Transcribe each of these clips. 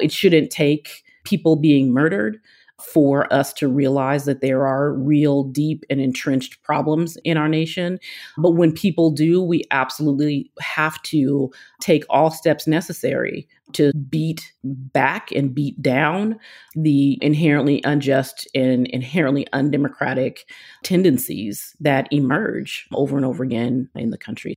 It shouldn't take people being murdered for us to realize that there are real deep and entrenched problems in our nation. But when people do, we absolutely have to take all steps necessary to beat back and beat down the inherently unjust and inherently undemocratic tendencies that emerge over and over again in the country.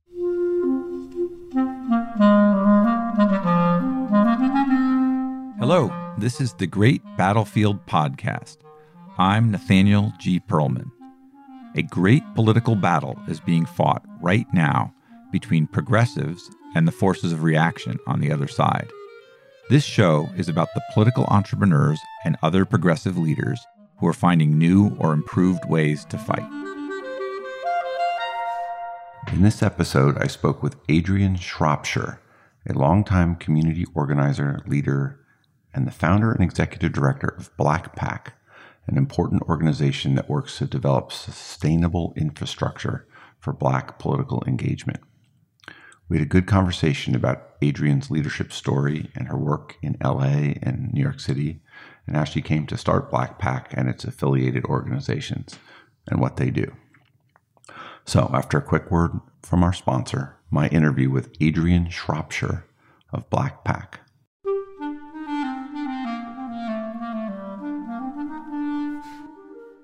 Hello, this is The Great Battlefield Podcast. I'm Nathaniel G. Perlman. A great political battle is being fought right now between progressives and the forces of reaction on the other side. This show is about the political entrepreneurs and other progressive leaders who are finding new or improved ways to fight. In this episode, I spoke with Adrianne Shropshire, a longtime community organizer, leader, and the founder and executive director of BlackPAC, an important organization that works to develop sustainable infrastructure for Black political engagement. We had a good conversation about Adrianne's leadership story and her work in LA and New York City, and how she came to start BlackPAC and its affiliated organizations and what they do. So after a quick word from our sponsor, my interview with Adrianne Shropshire of BlackPAC.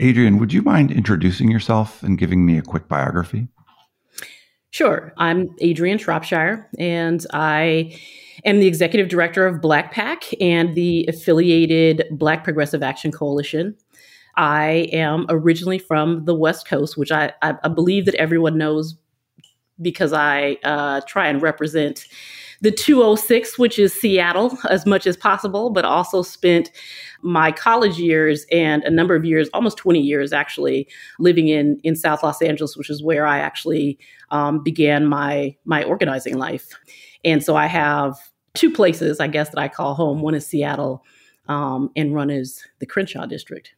Adrianne, would you mind introducing yourself and giving me a quick biography? Sure. I'm Adrianne Shropshire, and I am the executive director of BlackPAC and the affiliated Black Progressive Action Coalition. I am originally from the West Coast, which I believe that everyone knows because I try and represent the 206, which is Seattle, as much as possible, but also spent my college years and a number of years, almost 20 years actually, living in South Los Angeles, which is where I actually began my organizing life. And so I have two places, I guess, that I call home. One is Seattle and one is the Crenshaw District.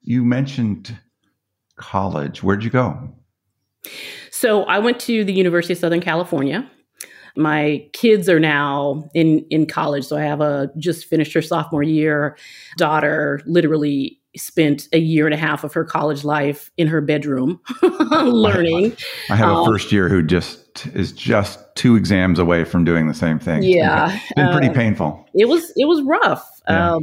You mentioned college. Where'd you go? So I went to the University of Southern California. My kids are now in college, so I have a just finished her sophomore year. Daughter literally spent a year and a half of her college life in her bedroom learning. I have a first year who is just two exams away from doing the same thing. Yeah. It's been pretty painful. It was rough. Yeah.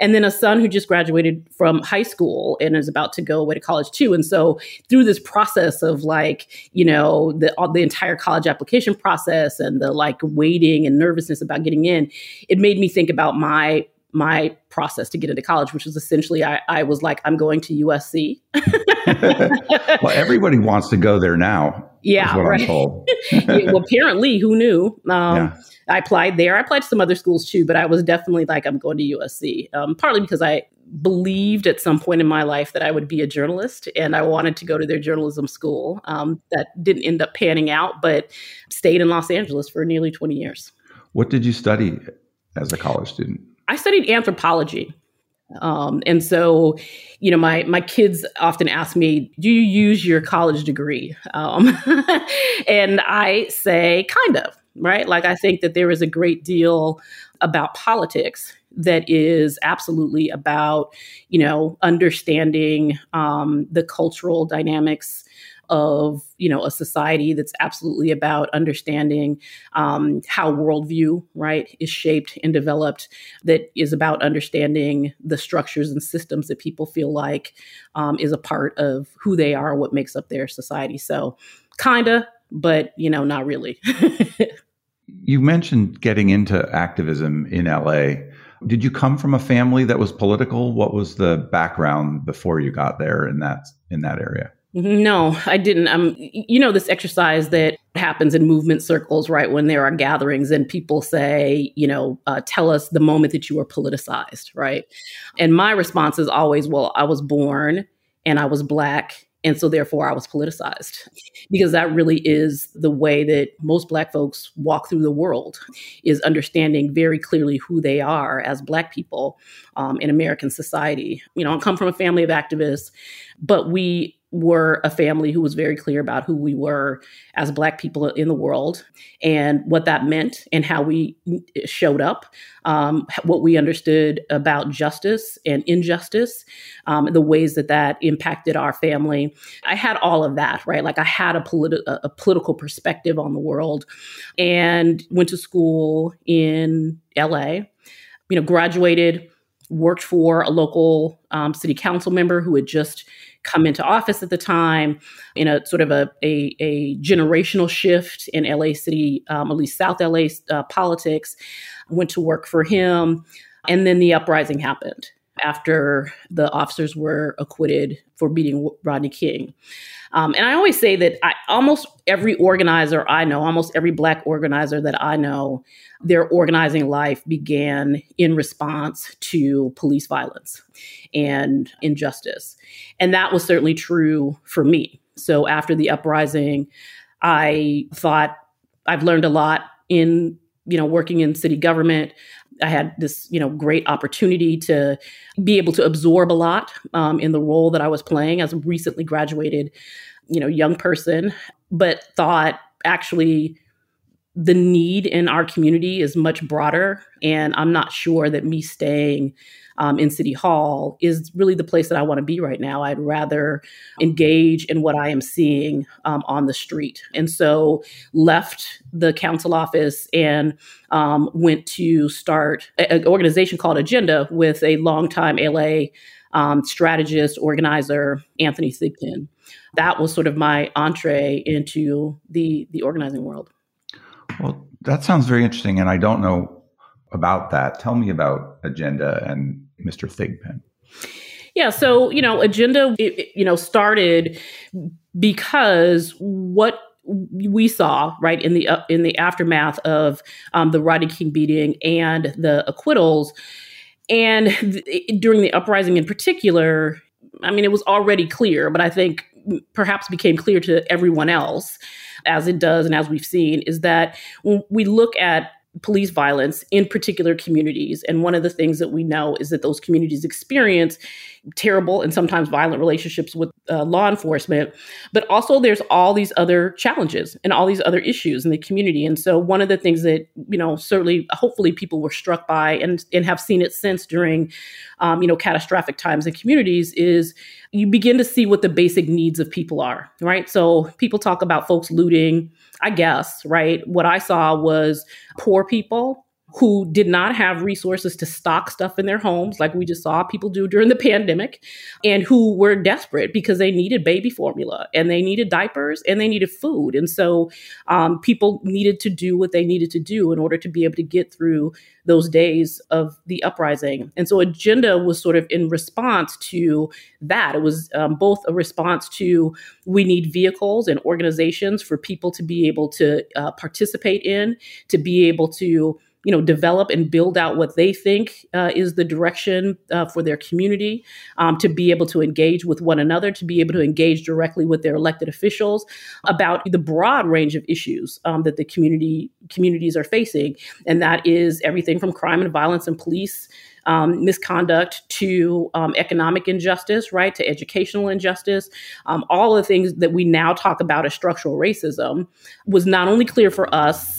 And then a son who just graduated from high school and is about to go away to college too. And so through this process of the entire college application process and the waiting and nervousness about getting in, it made me think about my process to get into college, which was essentially, I was like, I'm going to USC. Well, everybody wants to go there now. Yeah, right. I'm told. Well, apparently, who knew? Yeah. I applied there. I applied to some other schools too, but I was definitely like, I'm going to USC, partly because I believed at some point in my life that I would be a journalist and I wanted to go to their journalism school. That didn't end up panning out, but stayed in Los Angeles for nearly 20 years. What did you study as a college student? I studied anthropology. And so, my kids often ask me, do you use your college degree? And I say, kind of, right? I think that there is a great deal about politics that is absolutely about, understanding the cultural dynamics of, a society. That's absolutely about understanding how worldview, right, is shaped and developed. That is about understanding the structures and systems that people feel like is a part of who they are, what makes up their society. So kinda, but, not really. You mentioned getting into activism in LA. Did you come from a family that was political? What was the background before you got there in that area? No, I didn't. You know, this exercise that happens in movement circles, right? When there are gatherings and people say, you know, tell us the moment that you were politicized, right? And my response is always, well, I was born and I was Black. And so therefore I was politicized, because that really is the way that most Black folks walk through the world, is understanding very clearly who they are as Black people in American society. You know, I come from a family of activists, but we were a family who was very clear about who we were as Black people in the world and what that meant and how we showed up, what we understood about justice and injustice, the ways that that impacted our family. I had all of that, right? Like I had a political perspective on the world, and went to school in LA, you know, graduated, worked for a local city council member who had just come into office at the time, in a sort of a generational shift in LA City, at least South LA politics. Went to work for him. And then the uprising happened after the officers were acquitted for beating Rodney King. And I always say that almost every organizer I know, almost every Black organizer that I know, their organizing life began in response to police violence and injustice. And that was certainly true for me. So after the uprising, I thought, I've learned a lot in, you know, working in city government. I had this, you know, great opportunity to be able to absorb a lot in the role that I was playing as a recently graduated, you know, young person, but thought actually the need in our community is much broader. And I'm not sure that me staying in City Hall is really the place that I want to be right now. I'd rather engage in what I am seeing on the street. And so left the council office and went to start an organization called Agenda with a longtime LA strategist, organizer, Anthony Thigpen. That was sort of my entree into the organizing world. Well, that sounds very interesting, and I don't know about that. Tell me about Agenda and Mr. Thigpen. Yeah, so, you know, Agenda, it started because what we saw, right, in the aftermath of the Rodney King beating and the acquittals, and during the uprising in particular, I mean, it was already clear, but I think perhaps became clear to everyone else, as it does and as we've seen, is that when we look at police violence in particular communities, and one of the things that we know is that those communities experience terrible and sometimes violent relationships with law enforcement, but also there's all these other challenges and all these other issues in the community. And so one of the things that, you know, certainly, hopefully people were struck by and have seen it since during, you know, catastrophic times in communities is you begin to see what the basic needs of people are, right? So people talk about folks looting, I guess, right? What I saw was poor people who did not have resources to stock stuff in their homes, like we just saw people do during the pandemic, and who were desperate because they needed baby formula and they needed diapers and they needed food. And so people needed to do what they needed to do in order to be able to get through those days of the uprising. And so Agenda was sort of in response to that. It was both a response to we need vehicles and organizations for people to be able to participate in, to be able to, you know, develop and build out what they think is the direction for their community, to be able to engage with one another, to be able to engage directly with their elected officials about the broad range of issues that the communities are facing. And that is everything from crime and violence and police misconduct to economic injustice, right, to educational injustice. All the things that we now talk about as structural racism was not only clear for us,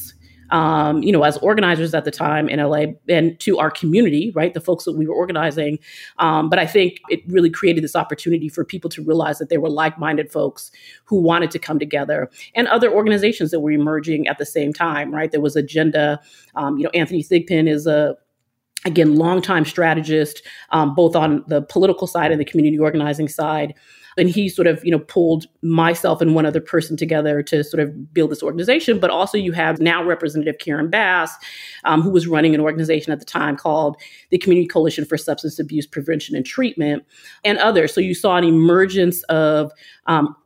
you know, as organizers at the time in LA and to our community, right, the folks that we were organizing. But I think it really created this opportunity for people to realize that they were like-minded folks who wanted to come together, and other organizations that were emerging at the same time, right? There was Agenda. You know, Anthony Thigpen is again, longtime strategist, both on the political side and the community organizing side. And he sort of, you know, pulled myself and one other person together to sort of build this organization. But also you have now Representative Karen Bass, who was running an organization at the time called the Community Coalition for Substance Abuse Prevention and Treatment, and others. So you saw an emergence of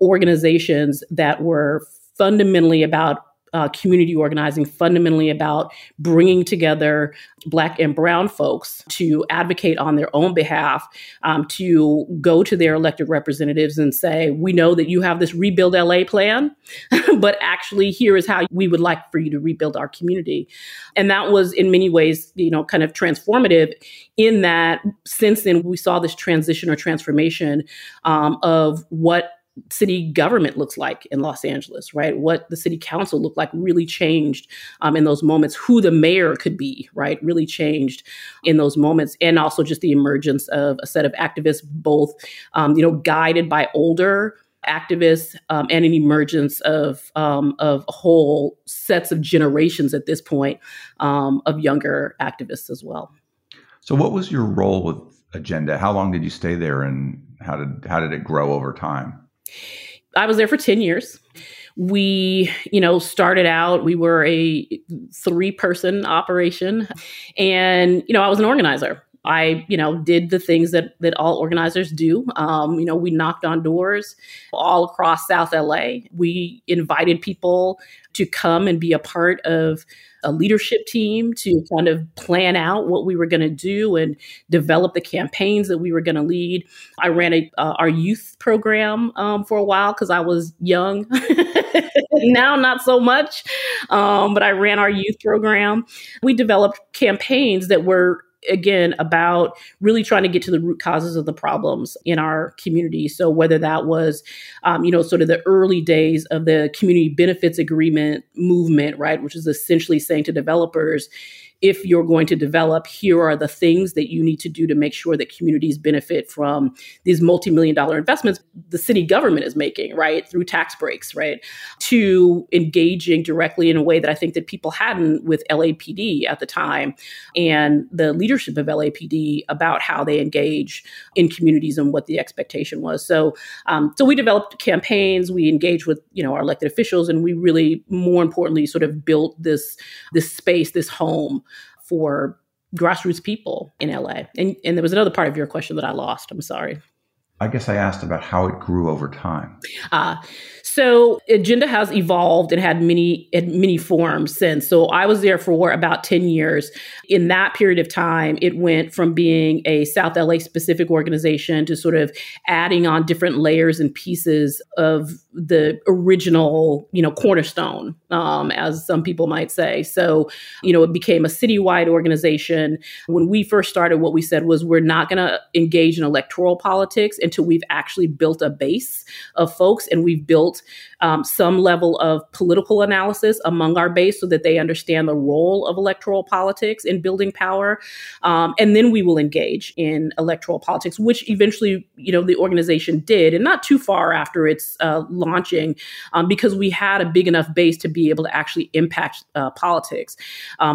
organizations that were fundamentally about community organizing, fundamentally about bringing together Black and Brown folks to advocate on their own behalf, to go to their elected representatives and say, we know that you have this Rebuild LA plan, but actually here is how we would like for you to rebuild our community. And that was in many ways, you know, kind of transformative in that since then we saw this transition or transformation of what city government looks like in Los Angeles, right? What the city council looked like really changed in those moments. Who the mayor could be, right, really changed in those moments. And also just the emergence of a set of activists, both, you know, guided by older activists and an emergence of whole sets of generations at this point of younger activists as well. So what was your role with Agenda? How long did you stay there, and how did it grow over time? I was there for 10 years. We, you know, started out, we were a 3-person operation, and, you know, I was an organizer. I, you know, did the things that all organizers do. You know, we knocked on doors all across South LA. We invited people to come and be a part of a leadership team to kind of plan out what we were going to do and develop the campaigns that we were going to lead. I ran our youth program for a while because I was young. Now, not so much. But I ran our youth program. We developed campaigns that were, again, about really trying to get to the root causes of the problems in our community. So whether that was, you know, sort of the early days of the community benefits agreement movement, right, which is essentially saying to developers, if you're going to develop, here are the things that you need to do to make sure that communities benefit from these multi-million-dollar investments the city government is making, right, through tax breaks, right, to engaging directly in a way that I think that people hadn't with LAPD at the time and the leadership of LAPD about how they engage in communities and what the expectation was. So we developed campaigns, we engaged with, you know, our elected officials, and we really, more importantly, sort of built this space, this home for grassroots people in LA. And there was another part of your question that I lost. I'm sorry. I guess I asked about how it grew over time. So Agenda has evolved and had many forms since. So I was there for about 10 years. In that period of time, it went from being a South LA specific organization to sort of adding on different layers and pieces of the original, you know, cornerstone, as some people might say. So, you know, it became a citywide organization. When we first started, what we said was, we're not going to engage in electoral politics until we've actually built a base of folks, and we've built some level of political analysis among our base so that they understand the role of electoral politics in building power. And then we will engage in electoral politics, which eventually, you know, the organization did, and not too far after its launching, because we had a big enough base to be able to actually impact politics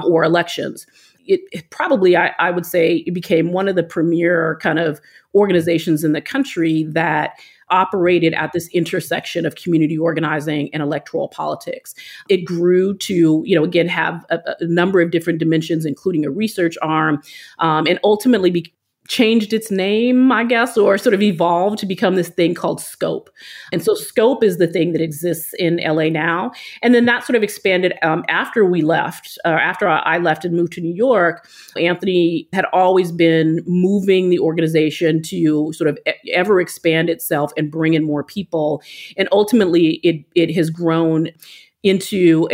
or elections. It probably, I would say, it became one of the premier kind of organizations in the country that operated at this intersection of community organizing and electoral politics. It grew to, you know, again, have a number of different dimensions, including a research arm, and ultimately changed its name, I guess, or sort of evolved to become this thing called Scope. And so Scope is the thing that exists in LA now. And then that sort of expanded after we left, or after I left and moved to New York. Anthony had always been moving the organization to sort of ever expand itself and bring in more people. And ultimately, it has grown into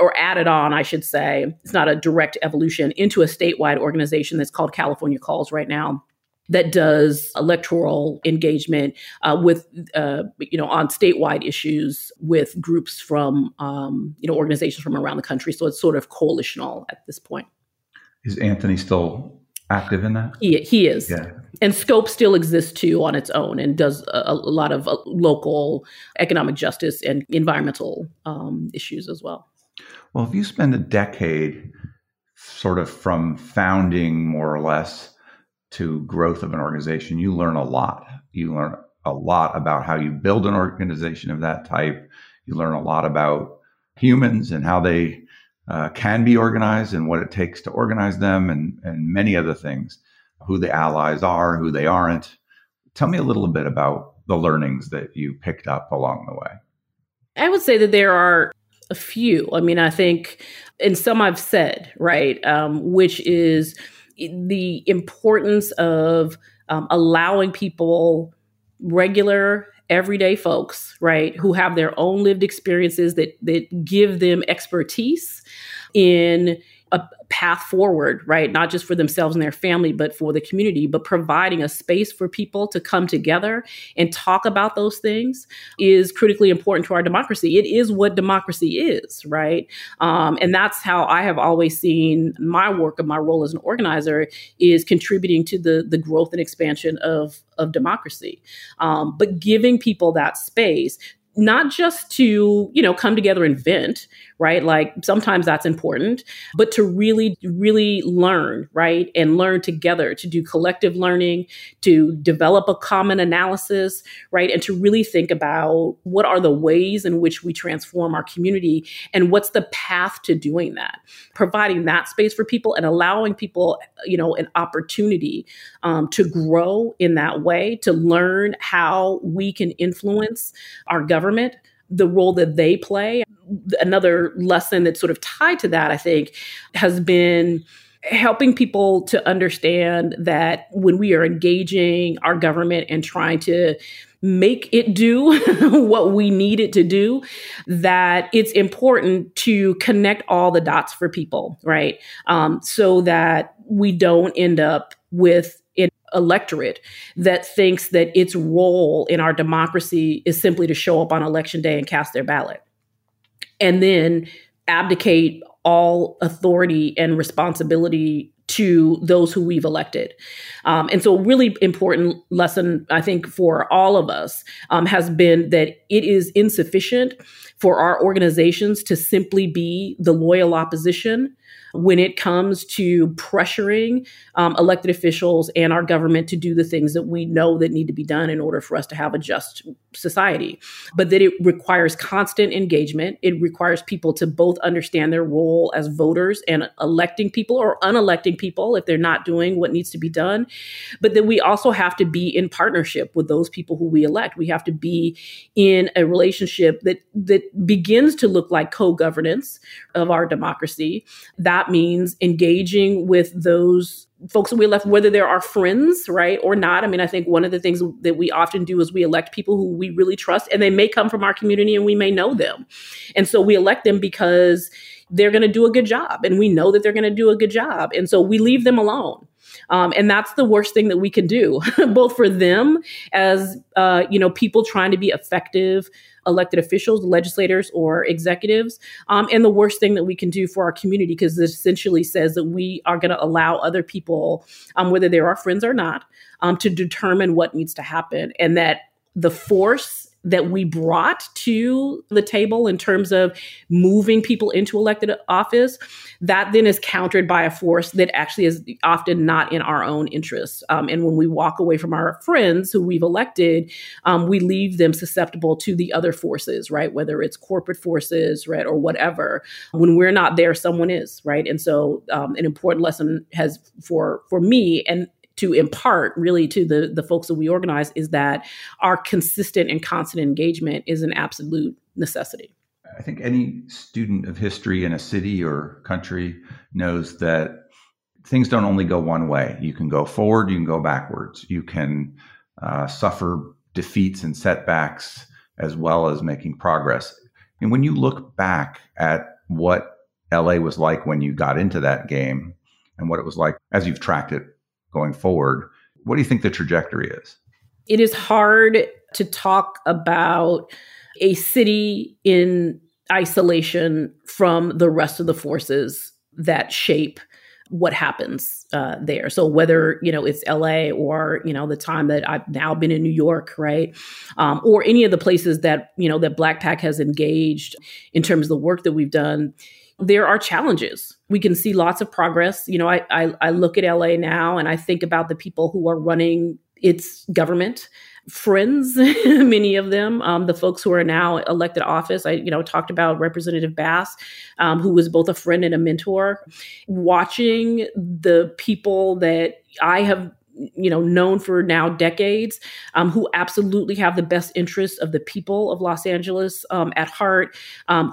or added on, I should say, it's not a direct evolution, into a statewide organization that's called California Calls right now, that does electoral engagement with, you know, on statewide issues with groups from, you know, organizations from around the country. So it's sort of coalitional at this point. Is Anthony still active in that? He is. Yeah. And Scope still exists too on its own and does a lot of local economic justice and environmental issues as well. Well, if you spend a decade sort of from founding more or less to growth of an organization, you learn a lot. You learn a lot about how you build an organization of that type. You learn a lot about humans and how they can be organized and what it takes to organize them, and many other things, who the allies are, who they aren't. Tell me a little bit about the learnings that you picked up along the way. I would say that there are a few. I mean, I think, and some I've said, right, which is the importance of allowing people, regular, everyday folks, right, who have their own lived experiences that give them expertise in a path forward, right? Not just for themselves and their family, but for the community, but providing a space for people to come together and talk about those things is critically important to our democracy. It is what democracy is, right? And that's how I have always seen my work and my role as an organizer is contributing to the growth and expansion of democracy. But giving people that space, not just to, come together and vent, right? Like sometimes that's important, but to really, really learn, right? And learn together, to do collective learning, to develop a common analysis, right? And to really think about what are the ways in which we transform our community and what's the path to doing that. Providing that space for people and allowing people, an opportunity to grow in that way, to learn how we can influence our government, the role that they play. Another lesson that's sort of tied to that, I think, has been helping people to understand that when we are engaging our government and trying to make it do what we need it to do, that it's important to connect all the dots for people, right? So that we don't end up with electorate that thinks that its role in our democracy is simply to show up on election day and cast their ballot and then abdicate all authority and responsibility to those who we've elected. And so a really important lesson, I think, for all of us has been that it is insufficient for our organizations to simply be the loyal opposition when it comes to pressuring elected officials and our government to do the things that we know that need to be done in order for us to have a just society, but that it requires constant engagement. It requires people to both understand their role as voters and electing people or unelecting people if they're not doing what needs to be done, but that we also have to be in partnership with those people who we elect. We have to be in a relationship that begins to look like co-governance of our democracy. That means engaging with those folks that we elect, whether they're our friends, right, or not. I mean, I think one of the things that we often do is we elect people who we really trust, and they may come from our community and we may know them. And so we elect them because they're going to do a good job, and we know that they're going to do a good job. And so we leave them alone. And that's the worst thing that we can do, both for them as, people trying to be effective elected officials, legislators, or executives, and the worst thing that we can do for our community, because this essentially says that we are going to allow other people, whether they're our friends or not, to determine what needs to happen, and that the force that we brought to the table in terms of moving people into elected office, that then is countered by a force that actually is often not in our own interests. And when we walk away from our friends who we've elected, we leave them susceptible to the other forces, right? Whether it's corporate forces, right, or whatever. When we're not there, someone is, right? And so an important lesson has for me, and to impart really to the folks that we organize, is that our consistent and constant engagement is an absolute necessity. I think any student of history in a city or country knows that things don't only go one way. You can go forward, you can go backwards. You can suffer defeats and setbacks as well as making progress. And when you look back at what LA was like when you got into that game and what it was like as you've tracked it going forward, what do you think the trajectory is? It is hard to talk about a city in isolation from the rest of the forces that shape what happens there. So whether, it's LA or, the time that I've now been in New York, right? Or any of the places that, that BlackPAC has engaged in terms of the work that we've done, there are challenges. We can see lots of progress. I look at LA now and I think about the people who are running It's government, friends, many of them, the folks who are now elected office. I, talked about Representative Bass, who was both a friend and a mentor. Watching the people that I have known for now decades, who absolutely have the best interests of the people of Los Angeles at heart,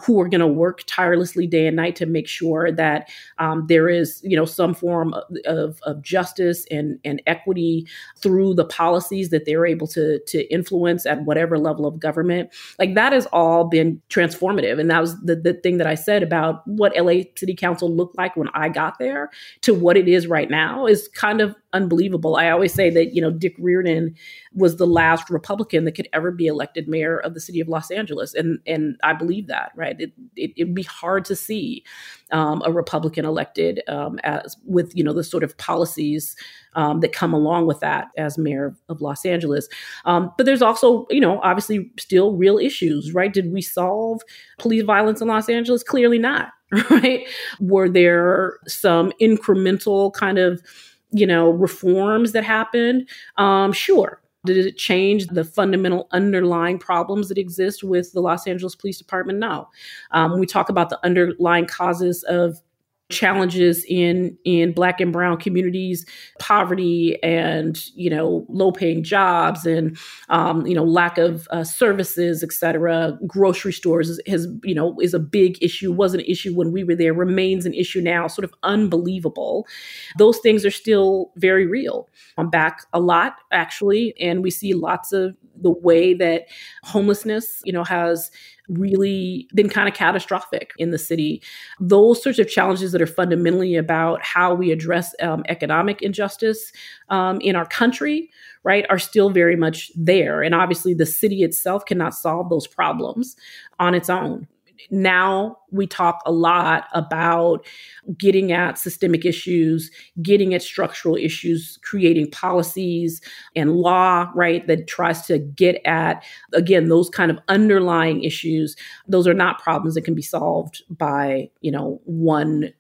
who are going to work tirelessly day and night to make sure that there is, some form of justice and equity through the policies that they're able to influence at whatever level of government. Like that has all been transformative. And that was the thing that I said about what LA City Council looked like when I got there to what it is right now is kind of unbelievable. I always say that, Dick Riordan was the last Republican that could ever be elected mayor of the city of Los Angeles. And I believe that, right? It'd be hard to see a Republican elected with, the sort of policies that come along with that as mayor of Los Angeles. But there's also, obviously still real issues, right? Did we solve police violence in Los Angeles? Clearly not, right? Were there some incremental kind of reforms that happened? Sure. Did it change the fundamental underlying problems that exist with the Los Angeles Police Department? No. We talk about the underlying causes of challenges in Black and Brown communities, poverty and, low paying jobs and, lack of services, et cetera. Grocery stores is a big issue, was an issue when we were there, remains an issue now, sort of unbelievable. Those things are still very real. I'm back a lot, actually, and we see lots of the way that homelessness, has really been kind of catastrophic in the city. Those sorts of challenges that are fundamentally about how we address economic injustice in our country, right, are still very much there. And obviously the city itself cannot solve those problems on its own. Now we talk a lot about getting at systemic issues, getting at structural issues, creating policies and law, right, that tries to get at, again, those kind of underlying issues. Those are not problems that can be solved by, one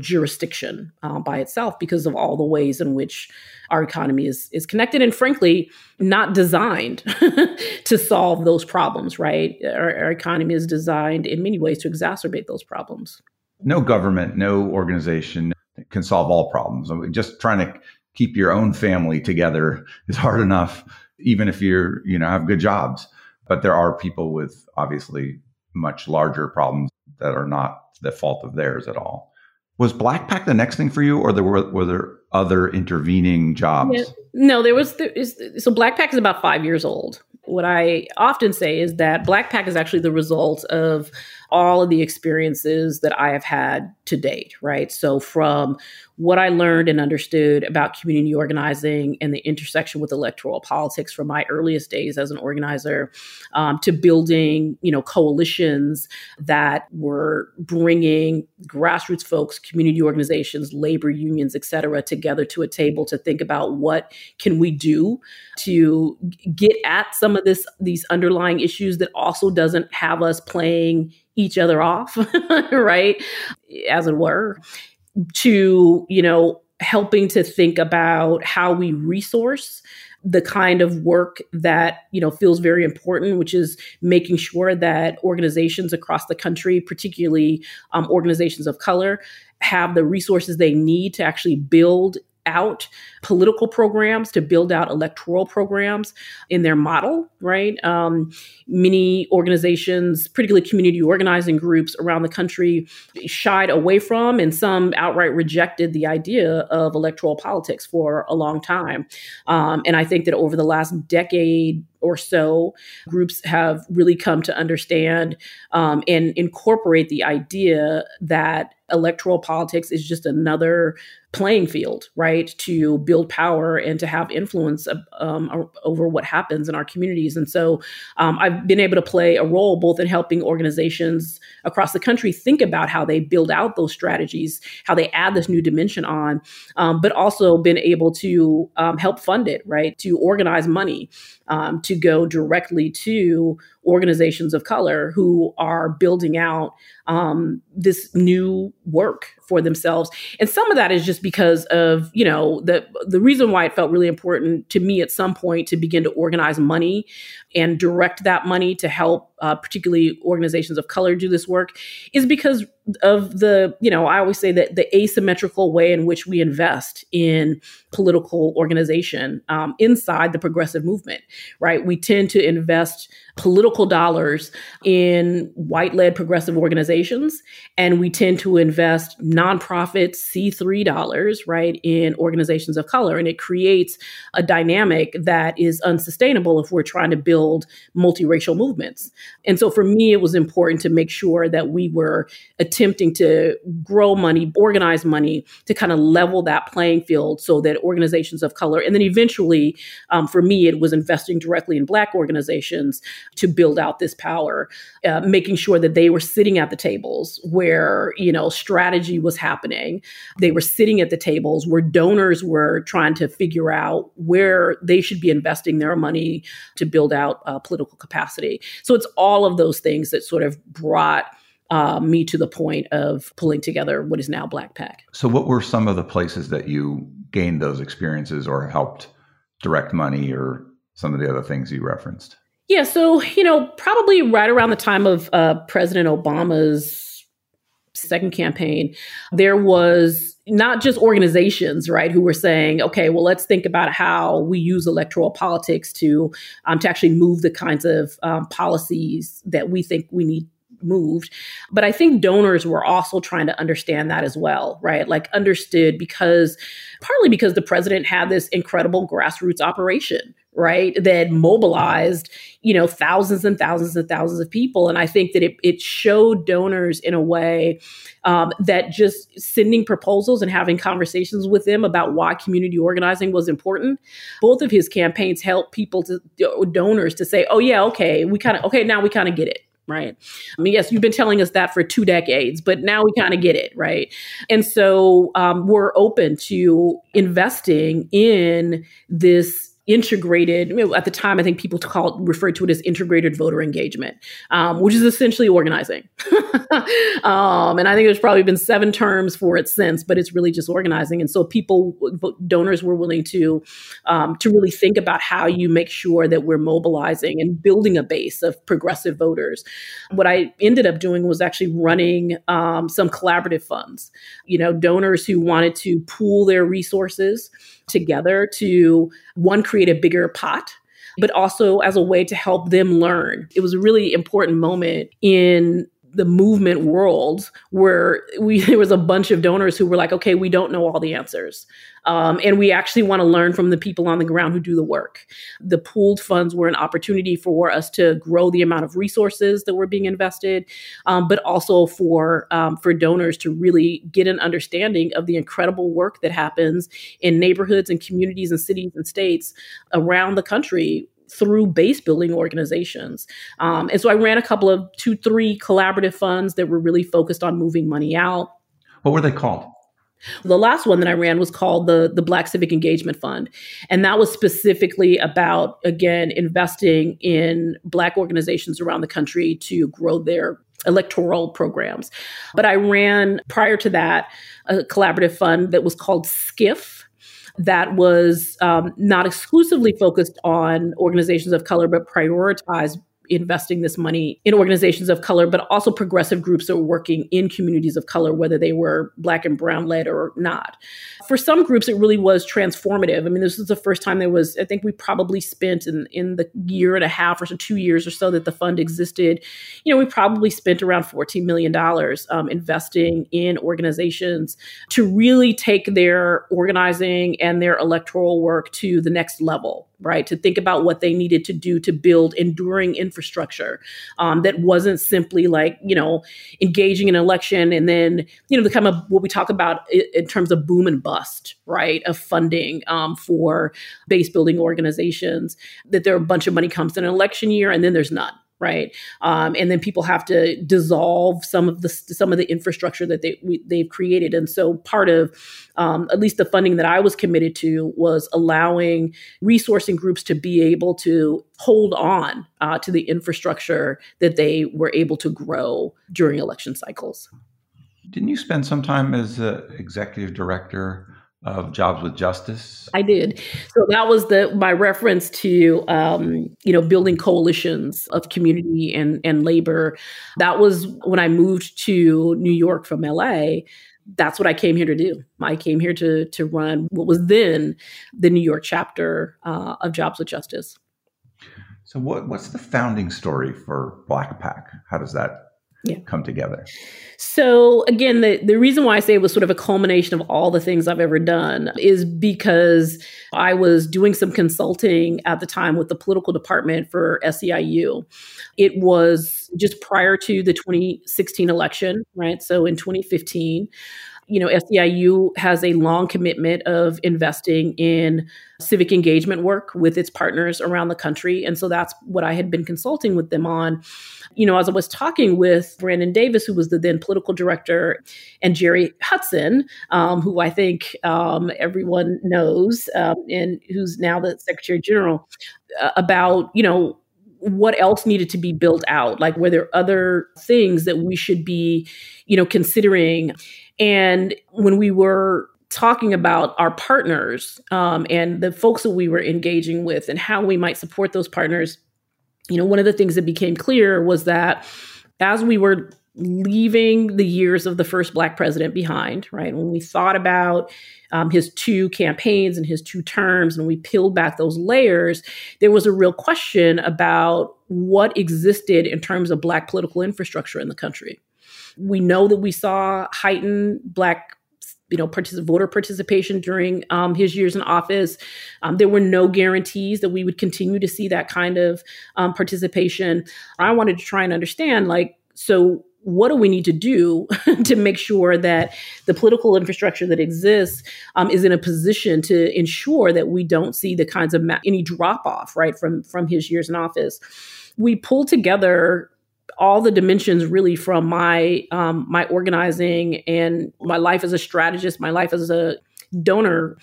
jurisdiction by itself because of all the ways in which our economy is connected and frankly, not designed to solve those problems, right? Our economy is designed in many ways to exacerbate those problems. No government, no organization can solve all problems. I mean, just trying to keep your own family together is hard enough, even if you're, have good jobs. But there are people with obviously much larger problems that are not the fault of theirs at all. Was BlackPAC the next thing for you, or were there other intervening jobs? Yeah. No, there was. So BlackPAC is about 5 years old. What I often say is that BlackPAC is actually the result of all of the experiences that I have had to date, right? So from what I learned and understood about community organizing and the intersection with electoral politics from my earliest days as an organizer to building, coalitions that were bringing grassroots folks, community organizations, labor unions, et cetera, together to a table to think about what can we do to get at some of these underlying issues that also doesn't have us playing each other off, right? As it were, to, helping to think about how we resource the kind of work that, feels very important, which is making sure that organizations across the country, particularly organizations of color, have the resources they need to actually build out political programs, to build out electoral programs in their model, right? Many organizations, particularly community organizing groups around the country, shied away from and some outright rejected the idea of electoral politics for a long time. And I think that over the last decade or so, groups have really come to understand and incorporate the idea that electoral politics is just another playing field, right, to build power and to have influence over what happens in our communities. And so I've been able to play a role both in helping organizations across the country think about how they build out those strategies, how they add this new dimension on, but also been able to help fund it, right, to organize money to go directly to organizations of color who are building out this new work for themselves. And some of that is just because of, you know, the reason why it felt really important to me at some point to begin to organize money and direct that money to help particularly organizations of color do this work is because of the, you know, I always say that the asymmetrical way in which we invest in political organization inside the progressive movement, right? We tend to invest political dollars in white-led progressive organizations, and we tend to invest nonprofit C3 dollars, right, in organizations of color. And it creates a dynamic that is unsustainable if we're trying to build multiracial movements. And so for me, it was important to make sure that we were attempting to grow money, organize money, to kind of level that playing field so that organizations of color, and then eventually, for me, it was investing directly in Black organizations to build out this power, making sure that they were sitting at the tables where, you know, strategy was happening. They were sitting at the tables where donors were trying to figure out where they should be investing their money to build out political capacity. So it's all of those things that sort of brought me to the point of pulling together what is now BlackPAC. So what were some of the places that you gained those experiences or helped direct money or some of the other things you referenced? Yeah, so, you know, probably right around the time of President Obama's second campaign, there was not just organizations, right, who were saying, okay, well, let's think about how we use electoral politics to actually move the kinds of policies that we think we need moved. But I think donors were also trying to understand that as well, right? Like understood partly because the president had this incredible grassroots operation, right, that mobilized, you know, thousands and thousands and thousands of people. And I think that it showed donors in a way that just sending proposals and having conversations with them about why community organizing was important. Both of his campaigns helped donors to say, oh, yeah, okay, now we kind of get it. Right. I mean, yes, you've been telling us that for 2 decades, but now we kind of get it. Right. And so we're open to investing in this integrated, I mean, at the time, I think people referred to it as integrated voter engagement, which is essentially organizing. And I think there's probably been 7 terms for it since, but it's really just organizing. And so donors were willing to really think about how you make sure that we're mobilizing and building a base of progressive voters. What I ended up doing was actually running some collaborative funds, you know, donors who wanted to pool their resources together to create a bigger pot, but also as a way to help them learn. It was a really important moment in the movement world where there was a bunch of donors who were like, okay, we don't know all the answers. And we actually want to learn from the people on the ground who do the work. The pooled funds were an opportunity for us to grow the amount of resources that were being invested, but also for donors to really get an understanding of the incredible work that happens in neighborhoods and communities and cities and states around the country through base building organizations. And so I ran a couple of 2-3 collaborative funds that were really focused on moving money out. What were they called? The last one that I ran was called the Black Civic Engagement Fund. And that was specifically about, again, investing in Black organizations around the country to grow their electoral programs. But I ran, prior to that, a collaborative fund that was called SCIF, that was not exclusively focused on organizations of color, but prioritized investing this money in organizations of color, but also progressive groups that were working in communities of color, whether they were Black and brown led or not. For some groups, it really was transformative. I mean, this was the first time I think we probably spent in the year and a half or so, 2 years or so that the fund existed, you know, we probably spent around $14 million investing in organizations to really take their organizing and their electoral work to the next level, right? To think about what they needed to do to build enduring infrastructure that wasn't simply like, you know, engaging in an election and then, you know, the kind of what we talk about in terms of boom and bust, right, of funding for base building organizations, that there are a bunch of money comes in an election year and then there's none. right? And then people have to dissolve some of the infrastructure that they've created. And so part of at least the funding that I was committed to was allowing resourcing groups to be able to hold on to the infrastructure that they were able to grow during election cycles. Didn't you spend some time as executive director of Jobs with Justice? I did. So that was my reference to building coalitions of community and labor. That was when I moved to New York from LA. That's what I came here to do. I came here to run what was then the New York chapter of Jobs with Justice. So what's the founding story for BlackPAC? How does that come together? So again, the reason why I say it was sort of a culmination of all the things I've ever done is because I was doing some consulting at the time with the political department for SEIU. It was just prior to the 2016 election, right? So in 2015, SEIU has a long commitment of investing in civic engagement work with its partners around the country. And so that's what I had been consulting with them on. As I was talking with Brandon Davis, who was the then political director, and Jerry Hudson, who I think everyone knows, and who's now the Secretary General, about, what else needed to be built out? Like, were there other things that we should be, considering? And when we were talking about our partners and the folks that we were engaging with and how we might support those partners, one of the things that became clear was that as we were leaving the years of the first Black president behind, right? When we thought about his two campaigns and his two terms, and we peeled back those layers, there was a real question about what existed in terms of Black political infrastructure in the country. We know that we saw heightened Black voter participation during his years in office. There were no guarantees that we would continue to see that kind of participation. I wanted to try and understand, so what do we need to do to make sure that the political infrastructure that exists is in a position to ensure that we don't see the kinds of any drop-off, right, from his years in office? We pulled together all the dimensions really from my organizing and my life as a strategist, my life as a donor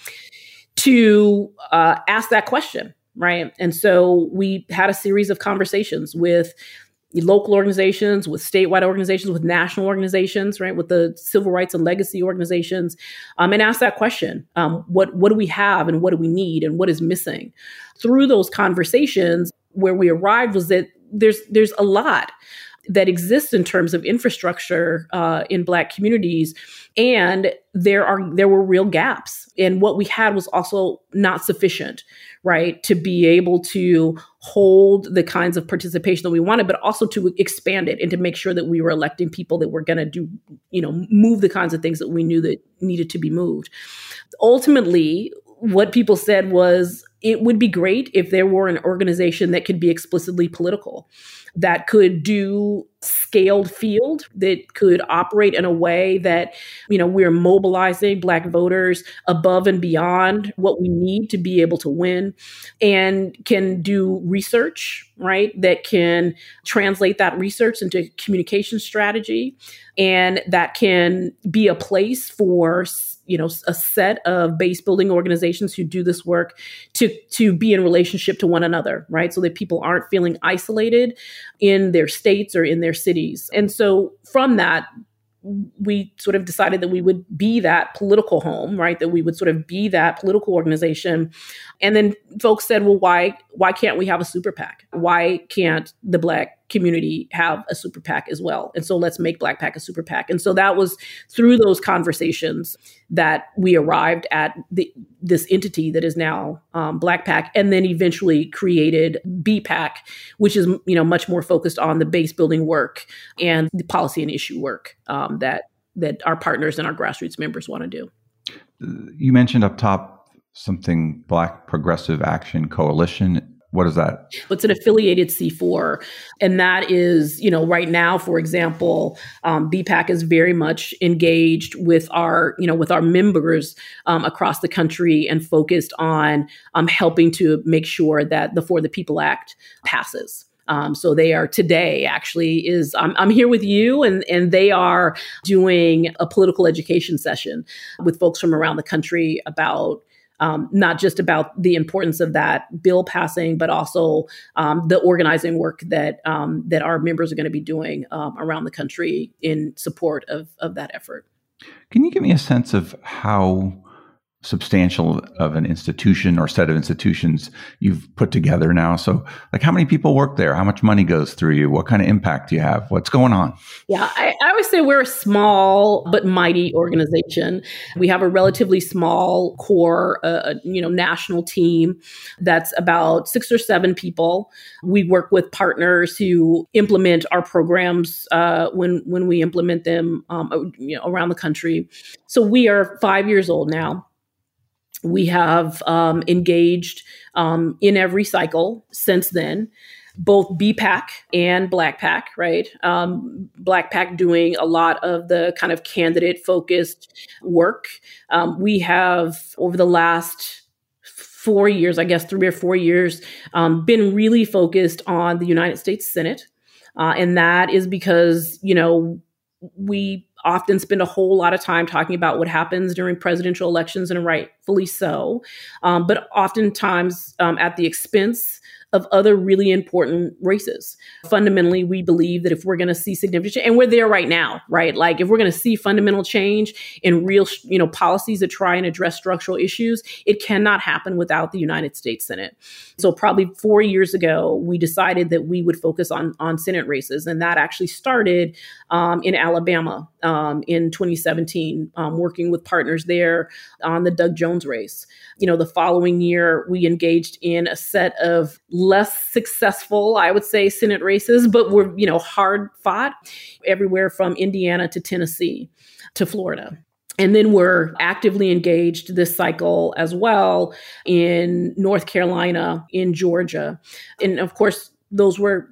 to ask that question, right? And so we had a series of conversations with local organizations, with statewide organizations, with national organizations, right, with the civil rights and legacy organizations, and ask that question, what do we have and what do we need and what is missing? Through those conversations, where we arrived was that there's a lot that exists in terms of infrastructure in Black communities, and there were real gaps. And what we had was also not sufficient, right, to be able to hold the kinds of participation that we wanted, but also to expand it and to make sure that we were electing people that were going to do, move the kinds of things that we knew that needed to be moved. Ultimately, what people said was, it would be great if there were an organization that could be explicitly political, that could do scaled field, that could operate in a way that, we're mobilizing Black voters above and beyond what we need to be able to win, and can do research, right, that can translate that research into communication strategy, and that can be a place for a set of base building organizations who do this work to be in relationship to one another, right? So that people aren't feeling isolated in their states or in their cities. And so from that, we sort of decided that we would be that political home, right? That we would sort of be that political organization. And then folks said, well, why can't we have a super PAC? Why can't the Black community have a super PAC as well? And so let's make BlackPAC a super PAC. And so that was through those conversations that we arrived at this entity that is now BlackPAC, and then eventually created BPAC, which is much more focused on the base building work and the policy and issue work that our partners and our grassroots members want to do. You mentioned up top something, Black Progressive Action Coalition. What is that? It's an affiliated C4. And that is, right now, for example, BPAC is very much engaged with our, with our members across the country, and focused on helping to make sure that the For the People Act passes. So they are today actually is, I'm here with you, and they are doing a political education session with folks from around the country about not just about the importance of that bill passing, but also the organizing work that that our members are going to be doing around the country in support of that effort. Can you give me a sense of how substantial of an institution or set of institutions you've put together now? So like, how many people work there? How much money goes through you? What kind of impact do you have? What's going on? Yeah, I always say we're a small but mighty organization. We have a relatively small core, national team that's about 6 or 7 people. We work with partners who implement our programs when we implement them around the country. So we are 5 years old now. We have engaged in every cycle since then, both BPAC and BlackPAC, right? BlackPAC doing a lot of the kind of candidate-focused work. We have, over the last 4 years, 3 or 4 years, been really focused on the United States Senate. And that is because, we often spend a whole lot of time talking about what happens during presidential elections, and rightfully so, but oftentimes at the expense of other really important races. Fundamentally, we believe that if we're going to see significant change, and we're there right now, right? Like if we're going to see fundamental change in real, policies that try and address structural issues, it cannot happen without the United States Senate. So probably 4 years ago, we decided that we would focus on Senate races. And that actually started in Alabama in 2017, working with partners there on the Doug Jones race. The following year, we engaged in a set of less successful, I would say, Senate races, but were, hard fought, everywhere from Indiana to Tennessee to Florida. And then we're actively engaged this cycle as well in North Carolina, in Georgia. And of course, those were,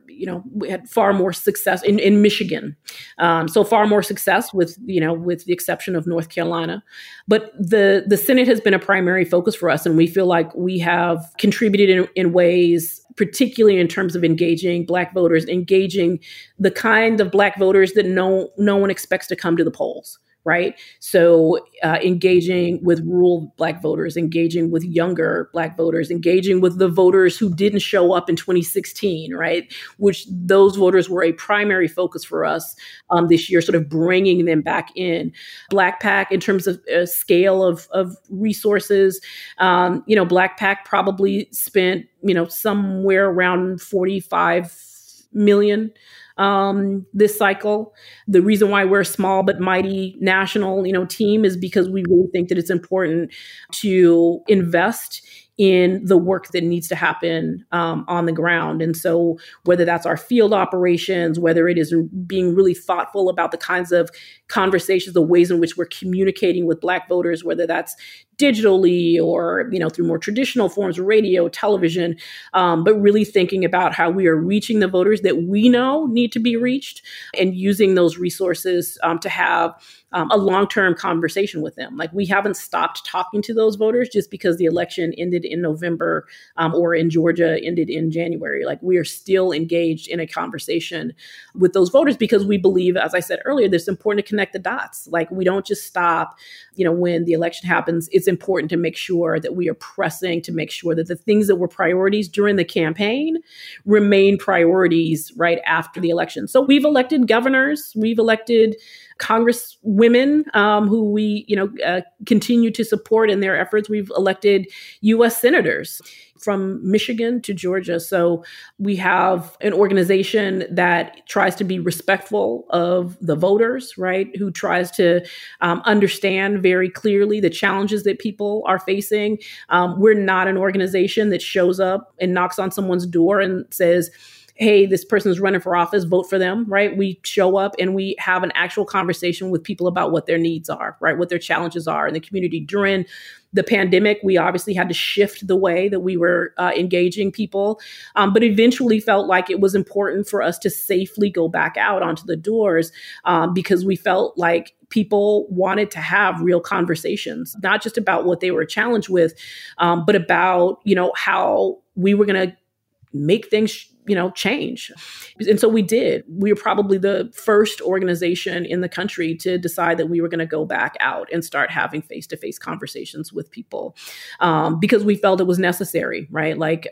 we had far more success in Michigan. So far more success with the exception of North Carolina. But the Senate has been a primary focus for us. And we feel like we have contributed in ways, particularly in terms of engaging Black voters, engaging the kind of Black voters that no one expects to come to the polls. Right. So engaging with rural Black voters, engaging with younger Black voters, engaging with the voters who didn't show up in 2016. Right. Which those voters were a primary focus for us this year, sort of bringing them back in. BlackPAC, in terms of scale of resources, BlackPAC probably spent, somewhere around $45 million this cycle. The reason why we're a small but mighty national, team is because we really think that it's important to invest in the work that needs to happen on the ground. And so whether that's our field operations, whether it is being really thoughtful about the kinds of conversations, the ways in which we're communicating with Black voters, whether that's digitally or, through more traditional forms, radio, television, but really thinking about how we are reaching the voters that we know need to be reached and using those resources to have a long-term conversation with them. Like we haven't stopped talking to those voters just because the election ended in November or in Georgia ended in January. Like we are still engaged in a conversation with those voters because we believe, as I said earlier, that it's important to connect the dots. Like we don't just stop, when the election happens. It's important to make sure that we are pressing to make sure that the things that were priorities during the campaign remain priorities right after the election. So we've elected governors, we've elected congresswomen who we, continue to support in their efforts. We've elected U.S. senators from Michigan to Georgia. So we have an organization that tries to be respectful of the voters, right, who tries to understand very clearly the challenges that people are facing. We're not an organization that shows up and knocks on someone's door and says, hey, this person's running for office, vote for them, right? We show up and we have an actual conversation with people about what their needs are, right? What their challenges are in the community. During the pandemic, we obviously had to shift the way that we were engaging people, but eventually felt like it was important for us to safely go back out onto the doors because we felt like people wanted to have real conversations, not just about what they were challenged with, but about, how we were going to make things, change. And so we did. We were probably the first organization in the country to decide that we were going to go back out and start having face-to-face conversations with people because we felt it was necessary, right? Like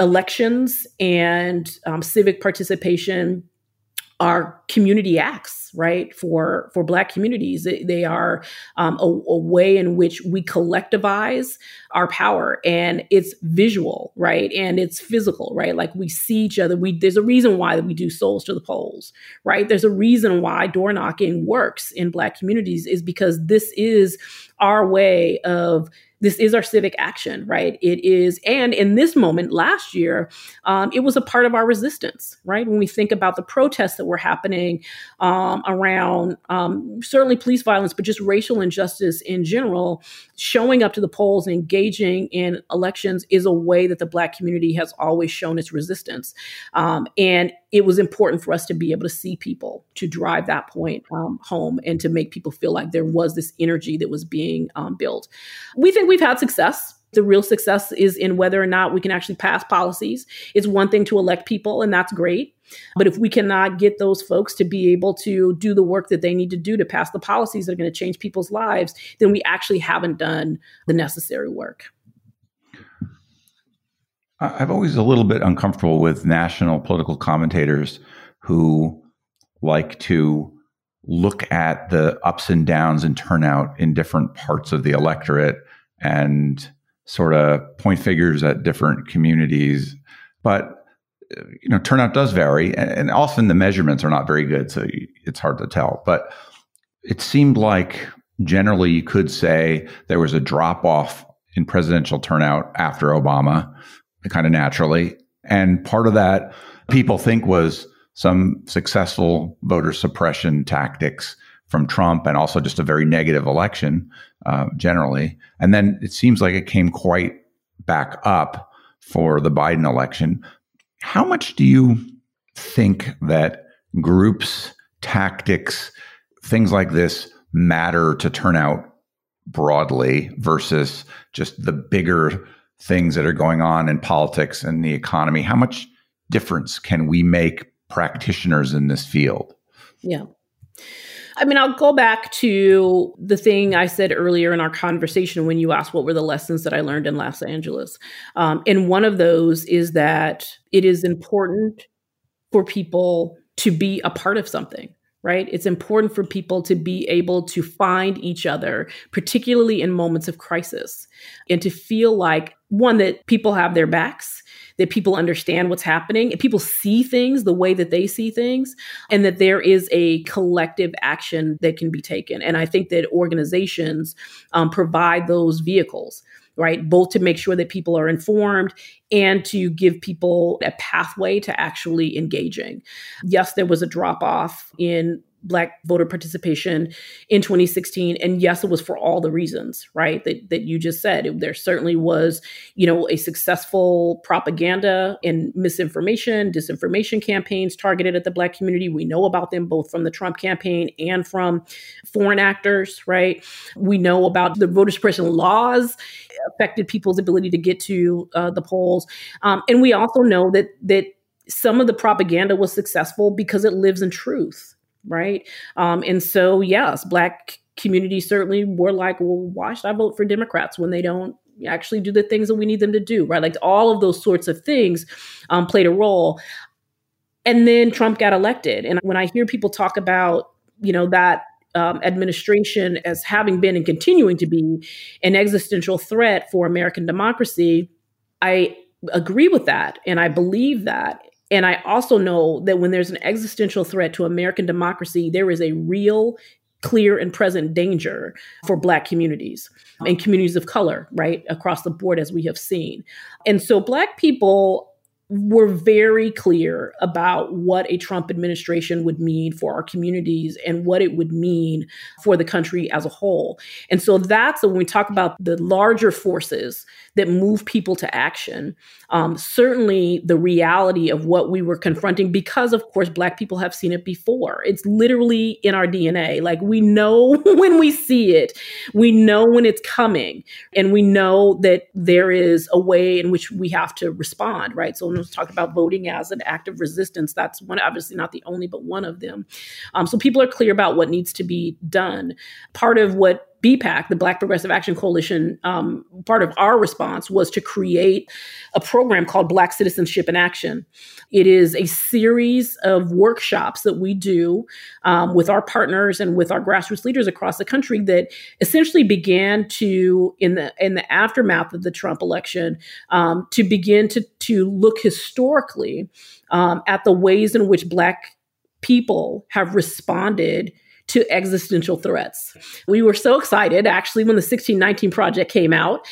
elections and civic participation are community acts, right? For Black communities, they are a way in which we collectivize our power, and it's visual, right? And it's physical, right? Like we see each other. There's a reason why we do souls to the polls, right? There's a reason why door knocking works in Black communities is because this is our way of. This is our civic action, right? It is, and in this moment last year, it was a part of our resistance, right? When we think about the protests that were happening around certainly police violence, but just racial injustice in general, showing up to the polls and engaging in elections is a way that the Black community has always shown its resistance. And it was important for us to be able to see people, to drive that point home and to make people feel like there was this energy that was being built. We think we've had success. The real success is in whether or not we can actually pass policies. It's one thing to elect people, and that's great. But if we cannot get those folks to be able to do the work that they need to do to pass the policies that are going to change people's lives, then we actually haven't done the necessary work. I'm always a little bit uncomfortable with national political commentators who like to look at the ups and downs and turnout in different parts of the electorate and sort of point figures at different communities. But, turnout does vary, and often the measurements are not very good, so it's hard to tell. But it seemed like generally you could say there was a drop-off in presidential turnout after Obama, kind of naturally. And part of that, people think, was some successful voter suppression tactics from Trump and also just a very negative election generally. And then it seems like it came quite back up for the Biden election. How much do you think that groups, tactics, things like this matter to turnout broadly versus just the bigger things that are going on in politics and the economy? How much difference can we make practitioners in this field? Yeah. I mean, I'll go back to the thing I said earlier in our conversation when you asked what were the lessons that I learned in Los Angeles. And one of those is that it is important for people to be a part of something. Right? It's important for people to be able to find each other, particularly in moments of crisis, and to feel like, one, that people have their backs, that people understand what's happening, and people see things the way that they see things, and that there is a collective action that can be taken. And I think that organizations provide those vehicles, right? Both to make sure that people are informed and to give people a pathway to actually engaging. Yes, there was a drop off in Black voter participation in 2016. And yes, it was for all the reasons, right, that you just said. There certainly was, a successful propaganda and misinformation, disinformation campaigns targeted at the Black community. We know about them both from the Trump campaign and from foreign actors, right? We know about the voter suppression laws affected people's ability to get to the polls. And we also know that some of the propaganda was successful because it lives in truth. Right. And so, yes, Black communities certainly were like, well, why should I vote for Democrats when they don't actually do the things that we need them to do? Right. Like all of those sorts of things played a role. And then Trump got elected. And when I hear people talk about, that administration as having been and continuing to be an existential threat for American democracy, I agree with that. And I believe that. And I also know that when there's an existential threat to American democracy, there is a real, clear, and present danger for Black communities and communities of color, right, across the board, as we have seen. And so Black people were very clear about what a Trump administration would mean for our communities and what it would mean for the country as a whole. And so that's when we talk about the larger forces that move people to action, certainly the reality of what we were confronting, because of course, Black people have seen it before. It's literally in our DNA. Like, we know when we see it, we know when it's coming, and we know that there is a way in which we have to respond, right? So let's talk about voting as an act of resistance. That's one, obviously not the only, but one of them. So people are clear about what needs to be done. Part of what BPAC, the Black Progressive Action Coalition, part of our response was to create a program called Black Citizenship in Action. It is a series of workshops that we do with our partners and with our grassroots leaders across the country that essentially began to, in the aftermath of the Trump election, to begin to look historically at the ways in which Black people have responded to existential threats. We were so excited, actually, when the 1619 Project came out,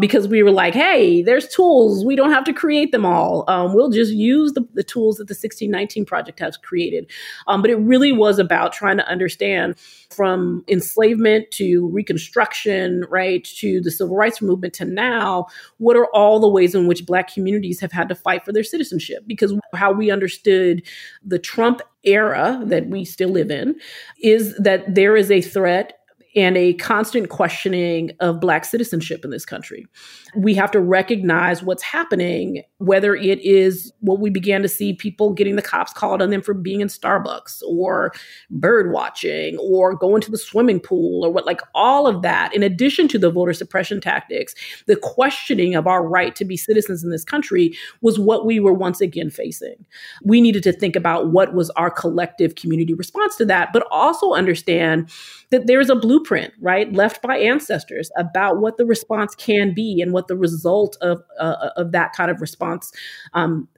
because we were like, hey, there's tools. We don't have to create them all. We'll just use the tools that the 1619 Project has created. But it really was about trying to understand, from enslavement to Reconstruction, right, to the Civil Rights Movement to now, what are all the ways in which Black communities have had to fight for their citizenship? Because how we understood the Trump era that we still live in is that there is a threat and a constant questioning of Black citizenship in this country. We have to recognize what's happening, whether it is what we began to see, people getting the cops called on them for being in Starbucks or bird watching or going to the swimming pool or what, like all of that, in addition to the voter suppression tactics, the questioning of our right to be citizens in this country was what we were once again facing. We needed to think about what was our collective community response to that, but also understand that there's a blueprint, right, left by ancestors about what the response can be and what the result of that kind of response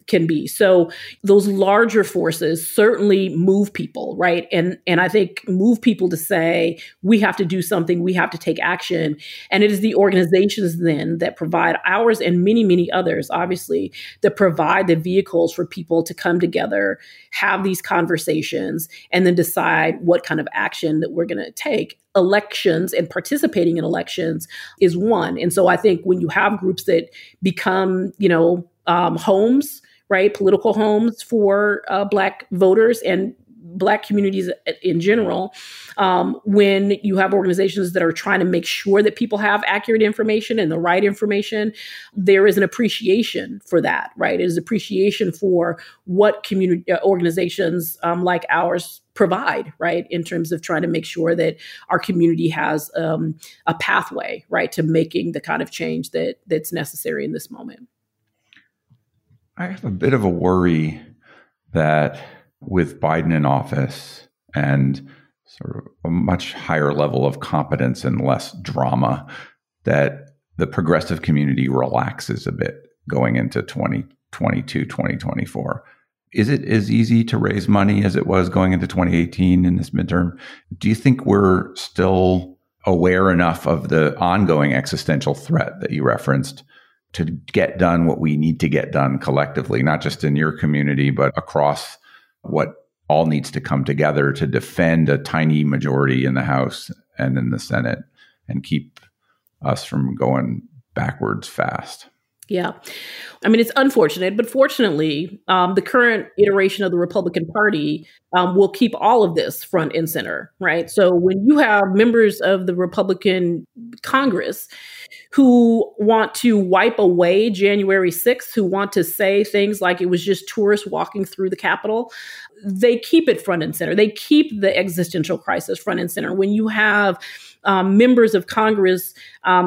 can be. So those larger forces certainly move people, right? And I think move people to say, we have to do something, we have to take action. And it is the organizations then that provide ours and many, many others, obviously, that provide the vehicles for people to come together, have these conversations, and then decide what kind of action that we're going to take. Elections and participating in elections is one. And so I think when you have groups that become, homes, right, political homes for Black voters and Black communities in general, when you have organizations that are trying to make sure that people have accurate information and the right information, there is an appreciation for that, right? It is appreciation for what community organizations like ours provide, right, in terms of trying to make sure that our community has a pathway, right, to making the kind of change that's necessary in this moment. I have a bit of a worry that with Biden in office and sort of a much higher level of competence and less drama, that the progressive community relaxes a bit going into 2022, 2024. Is it as easy to raise money as it was going into 2018 in this midterm? Do you think we're still aware enough of the ongoing existential threat that you referenced to get done what we need to get done collectively, not just in your community, but across what all needs to come together to defend a tiny majority in the House and in the Senate and keep us from going backwards fast? Yeah. I mean, it's unfortunate, but fortunately, the current iteration of the Republican Party will keep all of this front and center, right? So when you have members of the Republican Congress who want to wipe away January 6th, who want to say things like it was just tourists walking through the Capitol, they keep it front and center. They keep the existential crisis front and center. When you have members of Congress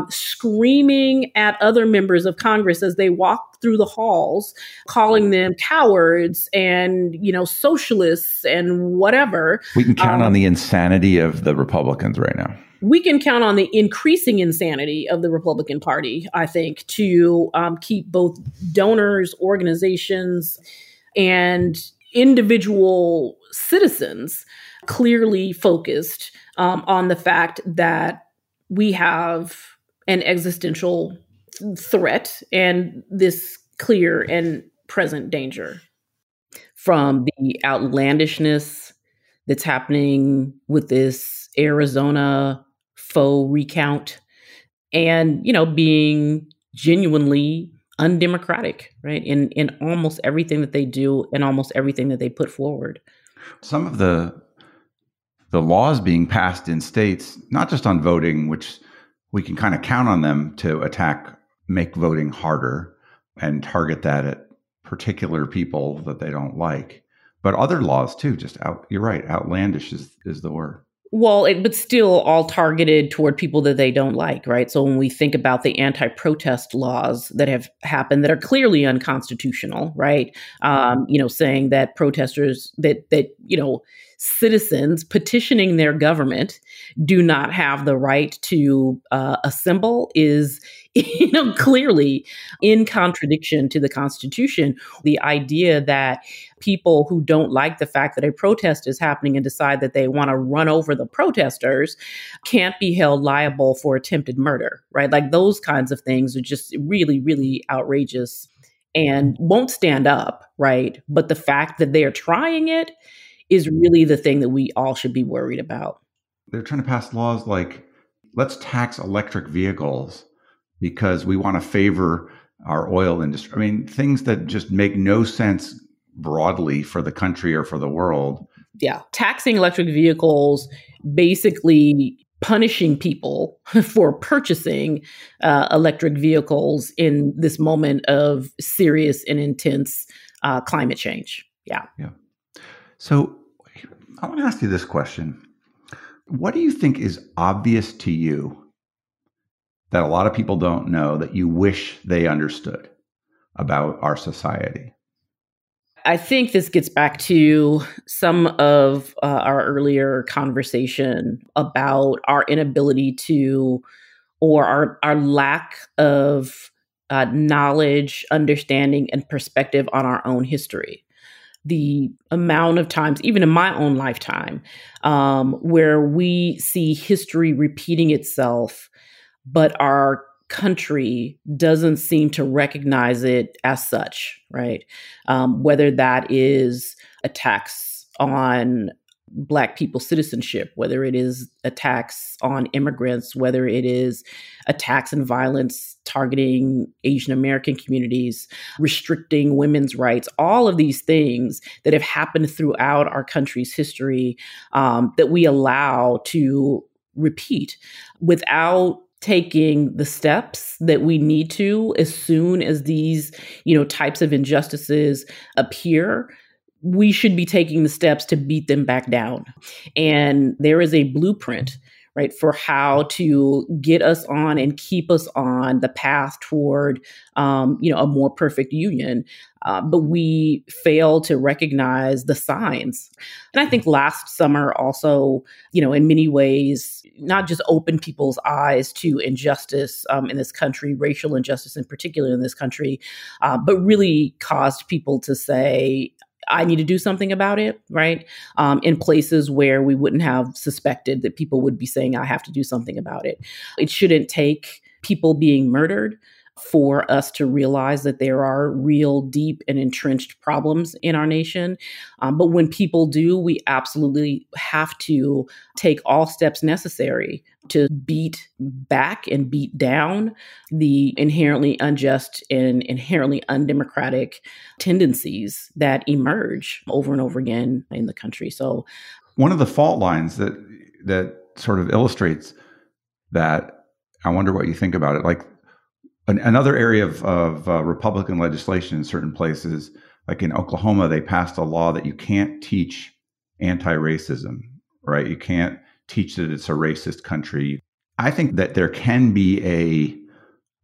screaming at other members of Congress as they walk through the halls, calling them cowards and, socialists and whatever. We can count on the insanity of the Republicans right now. We can count on the increasing insanity of the Republican Party, I think, to keep both donors, organizations, and individual citizens clearly focused on the fact that we have an existential threat and this clear and present danger, from the outlandishness that's happening with this Arizona faux recount and, you know, being genuinely undemocratic, right? In almost everything that they do and almost everything that they put forward. Some of the laws being passed in states, not just on voting, which we can kind of count on them to attack, make voting harder and target that at particular people that they don't like. But other laws too, just you're right, outlandish is the word. Well, but still all targeted toward people that they don't like, right? So when we think about the anti-protest laws that have happened that are clearly unconstitutional, right? Saying that protesters, that citizens petitioning their government do not have the right to assemble is, clearly in contradiction to the Constitution. The idea that people who don't like the fact that a protest is happening and decide that they want to run over the protesters can't be held liable for attempted murder, right? Like those kinds of things are just really, really outrageous and won't stand up, right? But the fact that they are trying it is really the thing that we all should be worried about. They're trying to pass laws like, let's tax electric vehicles because we want to favor our oil industry. I mean, things that just make no sense broadly for the country or for the world. Yeah. Taxing electric vehicles, basically punishing people for purchasing electric vehicles in this moment of serious and intense climate change. Yeah. Yeah. So I want to ask you this question. What do you think is obvious to you that a lot of people don't know that you wish they understood about our society? I think this gets back to some of our earlier conversation about our inability to, or our lack of knowledge, understanding, and perspective on our own history. The amount of times, even in my own lifetime, where we see history repeating itself, but our country doesn't seem to recognize it as such, right? Whether that is attacks on Black people's citizenship, whether it is attacks on immigrants, whether it is attacks and violence targeting Asian American communities, restricting women's rights, all of these things that have happened throughout our country's history that we allow to repeat without taking the steps that we need to as soon as these, types of injustices appear. We should be taking the steps to beat them back down. And there is a blueprint, right, for how to get us on and keep us on the path toward, a more perfect union. But we fail to recognize the signs. And I think last summer also, in many ways, not just opened people's eyes to injustice in this country, racial injustice in particular in this country, but really caused people to say, I need to do something about it, right? In places where we wouldn't have suspected that people would be saying, I have to do something about it. It shouldn't take people being murdered for us to realize that there are real deep and entrenched problems in our nation. But when people do, we absolutely have to take all steps necessary to beat back and beat down the inherently unjust and inherently undemocratic tendencies that emerge over and over again in the country. So one of the fault lines that sort of illustrates that, I wonder what you think about it. Like another area of Republican legislation in certain places, like in Oklahoma, they passed a law that you can't teach anti-racism, right? You can't teach that it's a racist country. I think that there can be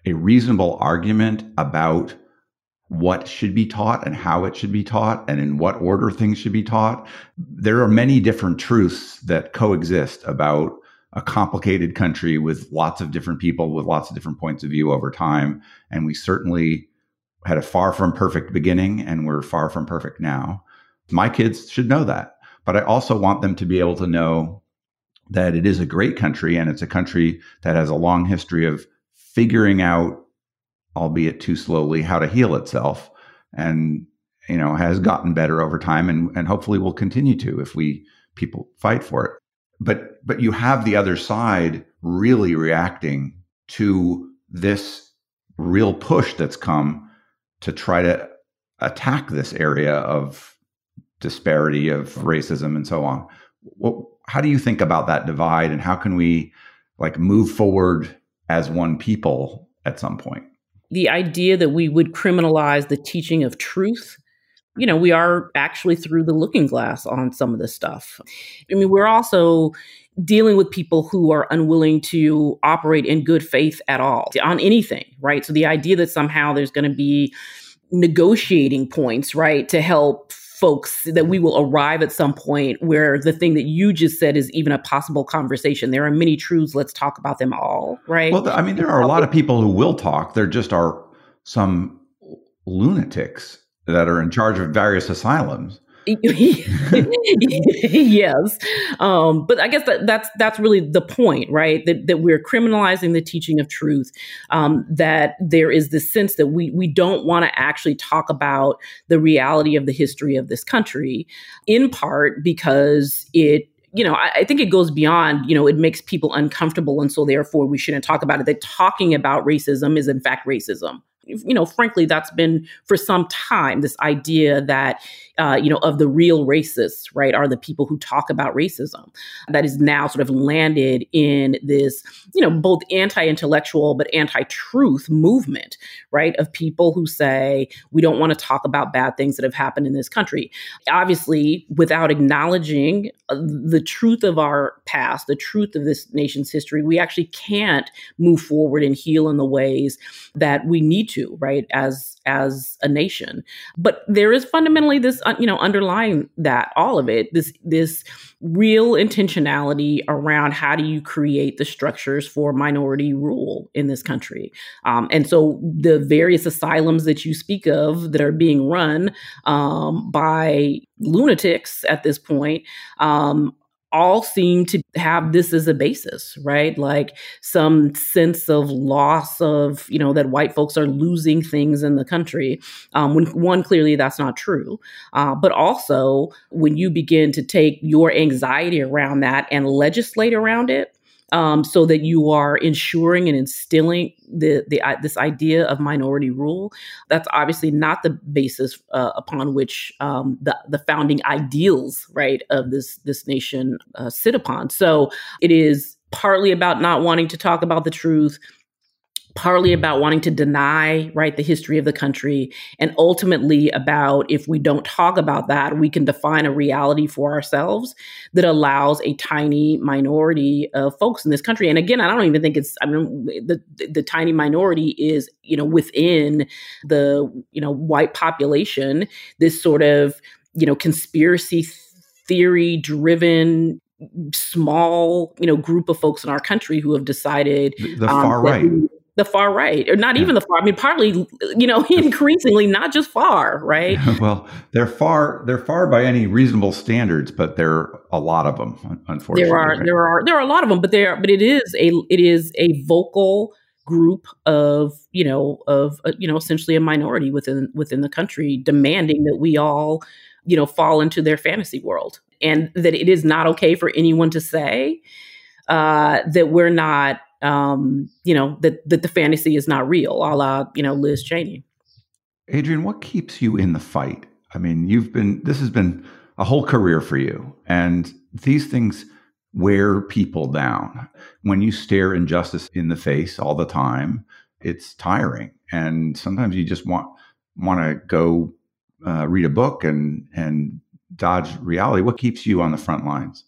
a reasonable argument about what should be taught and how it should be taught and in what order things should be taught. There are many different truths that coexist about a complicated country with lots of different people with lots of different points of view over time. And we certainly had a far from perfect beginning and we're far from perfect now. My kids should know that. But I also want them to be able to know that it is a great country, and it's a country that has a long history of figuring out, albeit too slowly, how to heal itself and, you know, has gotten better over time and hopefully will continue to if people fight for it. But you have the other side really reacting to this real push that's come to try to attack this area of disparity, of racism, and so on. How do you think about that divide, and how can we move forward as one people at some point? The idea that we would criminalize the teaching of truth, you know, we are actually through the looking glass on some of this stuff. I mean, we're also dealing with people who are unwilling to operate in good faith at all on anything, right? So the idea that somehow there's going to be negotiating points, right, to help folks, that we will arrive at some point where the thing that you just said is even a possible conversation. There are many truths. Let's talk about them all, right? Well, I mean, there are a lot of people who will talk. There just are some lunatics that are in charge of various asylums. Yes. But I guess that's really the point, right? That we're criminalizing the teaching of truth, that there is this sense that we don't want to actually talk about the reality of the history of this country, in part because it, you know, I think it goes beyond, you know, it makes people uncomfortable. And so therefore we shouldn't talk about it. That talking about racism is in fact racism. You know, frankly, that's been for some time, this idea that, you know, of the real racists, right, are the people who talk about racism. That is now sort of landed in this, you know, both anti-intellectual but anti-truth movement, right, of people who say, we don't want to talk about bad things that have happened in this country. Obviously, without acknowledging the truth of our past, the truth of this nation's history, we actually can't move forward and heal in the ways that we need to, right, as a nation. But there is fundamentally this, you know, underlying that, all of it, this real intentionality around how do you create the structures for minority rule in this country. And so the various asylums that you speak of that are being run by lunatics at this point all seem to have this as a basis, right? Like some sense of loss of, you know, that white folks are losing things in the country. When one, clearly that's not true. But also when you begin to take your anxiety around that and legislate around it, so that you are ensuring and instilling this idea of minority rule, that's obviously not the basis upon which the founding ideals, right, of this nation sit upon. So it is partly about not wanting to talk about the truth, partly about wanting to deny, right, the history of the country, and ultimately about, if we don't talk about that, we can define a reality for ourselves that allows a tiny minority of folks in this country. And again, I don't even think it's, I mean, the tiny minority is, you know, within the, you know, white population, this sort of, you know, conspiracy theory driven small, you know, group of folks in our country who have decided the far right. The far right, or not even the far, I mean, partly, you know, increasingly not just far, right? Well, they're far by any reasonable standards, but there are a lot of them, unfortunately. There are a lot of them, but it is a vocal group of essentially a minority within the country, demanding that we all, you know, fall into their fantasy world, and that it is not okay for anyone to say that we're not, you know, that the fantasy is not real, a la, you know, Liz Cheney. Adrianne, what keeps you in the fight? I mean, this has been a whole career for you, and these things wear people down. When you stare injustice in the face all the time, it's tiring. And sometimes you just want to go read a book and dodge reality. What keeps you on the front lines?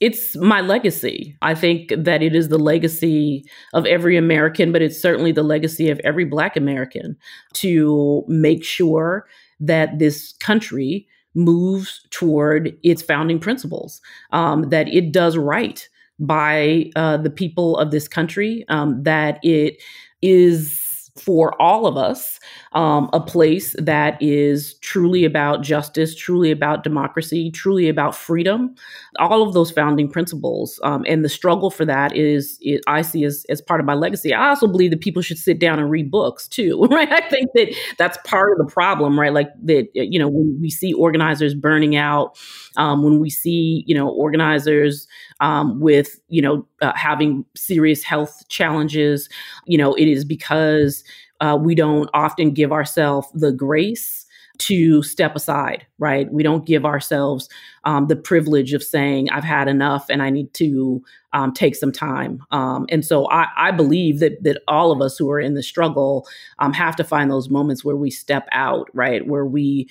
It's my legacy. I think that it is the legacy of every American, but it's certainly the legacy of every Black American to make sure that this country moves toward its founding principles, that it does right by the people of this country, that it is for all of us, a place that is truly about justice, truly about democracy, truly about freedom, all of those founding principles. And the struggle for that is I see as part of my legacy. I also believe that people should sit down and read books too, right? I think that that's part of the problem, right? Like that, you know, when we see organizers burning out, when we see, you know, organizers with, you know, having serious health challenges, you know, it is because we don't often give ourselves the grace to step aside, right? We don't give ourselves the privilege of saying, I've had enough and I need to take some time. And so I believe that all of us who are in the struggle have to find those moments where we step out, right? Where we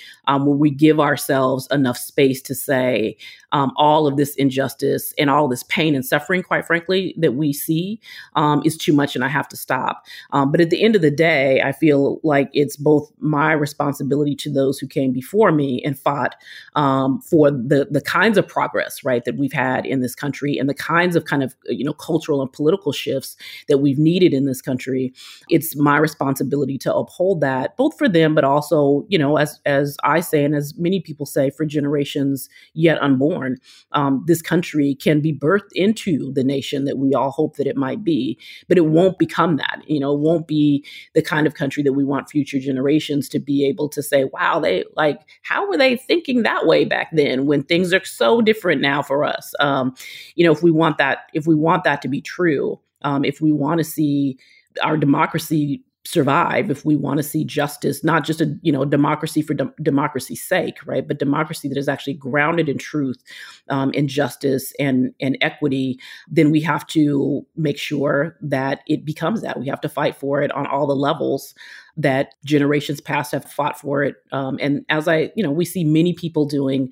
give ourselves enough space to say all of this injustice and all this pain and suffering, quite frankly, that we see is too much and I have to stop. But at the end of the day, I feel like it's both my responsibility to those who came before me and fought for the kinds of progress, right, that we've had in this country and the kinds of cultural and political shifts that we've needed in this country. It's my responsibility to uphold that, both for them, but also, you know, as I say, and as many people say, for generations yet unborn, this country can be birthed into the nation that we all hope that it might be, but it won't become that. You know, it won't be the kind of country that we want future generations to be able to say, wow, how were they thinking that way back then when things are so different now for us? If we want that, to be true, if we want to see our democracy survive, if we want to see justice, not just democracy for democracy's sake, right, but democracy that is actually grounded in truth, in justice and equity, then we have to make sure that it becomes that. We have to fight for it on all the levels that generations past have fought for it. And as we see many people doing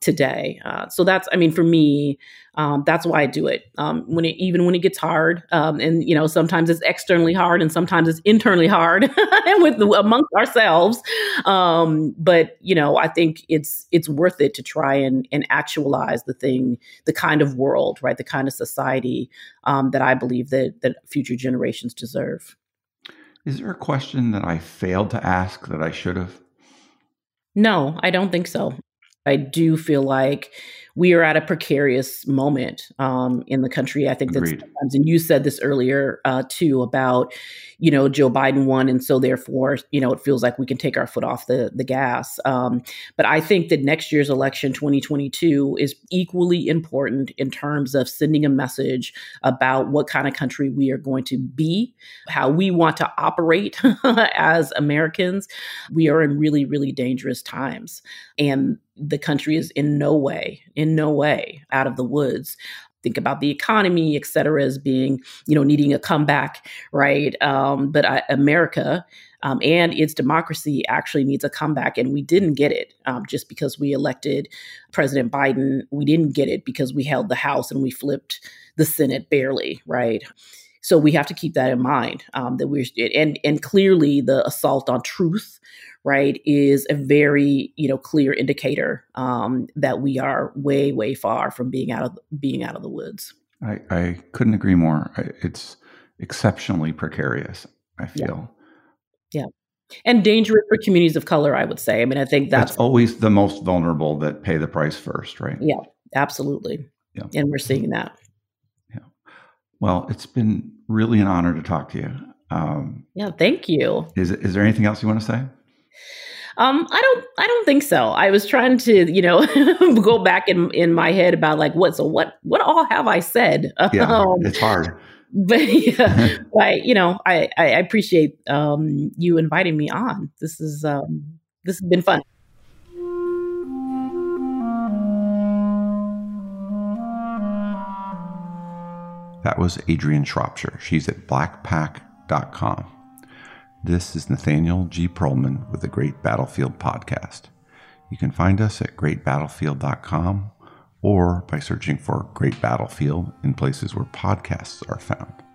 today. So that's, for me, that's why I do it. Even when it gets hard, and, you know, sometimes it's externally hard and sometimes it's internally hard and amongst ourselves. But, you know, I think it's worth it to try and actualize the kind of world, right, the kind of society that I believe that future generations deserve. Is there a question that I failed to ask that I should have? No, I don't think so. I do feel like we are at a precarious moment in the country. I think that sometimes, and you said this earlier too, about, you know, Joe Biden won, and so therefore, you know, it feels like we can take our foot off the gas. But I think that next year's election, 2022, is equally important in terms of sending a message about what kind of country we are going to be, how we want to operate as Americans. We are in really, really dangerous times. And the country is in no way out of the woods. Think about the economy, et cetera, as being, you know, needing a comeback, right? But America and its democracy actually needs a comeback. And we didn't get it just because we elected President Biden. We didn't get it because we held the House and we flipped the Senate barely, right? So we have to keep that in mind, that we're, and clearly the assault on truth, right, is a very, you know, clear indicator that we are way, way far from being out of the woods. I couldn't agree more. It's exceptionally precarious, I feel. Yeah. And dangerous for communities of color, I would say. I think that's always the most vulnerable that pay the price first, right? Yeah, absolutely. Yeah. And we're seeing that. Well, it's been really an honor to talk to you. Thank you. Is there anything else you want to say? I don't think so. I was trying to, go back in my head about what all have I said? Yeah, it's hard. But yeah, I appreciate you inviting me on. This has been fun. That was Adrianne Shropshire. She's at blackpac.com. This is Nathaniel G. Perlman with the Great Battlefield podcast. You can find us at greatbattlefield.com or by searching for Great Battlefield in places where podcasts are found.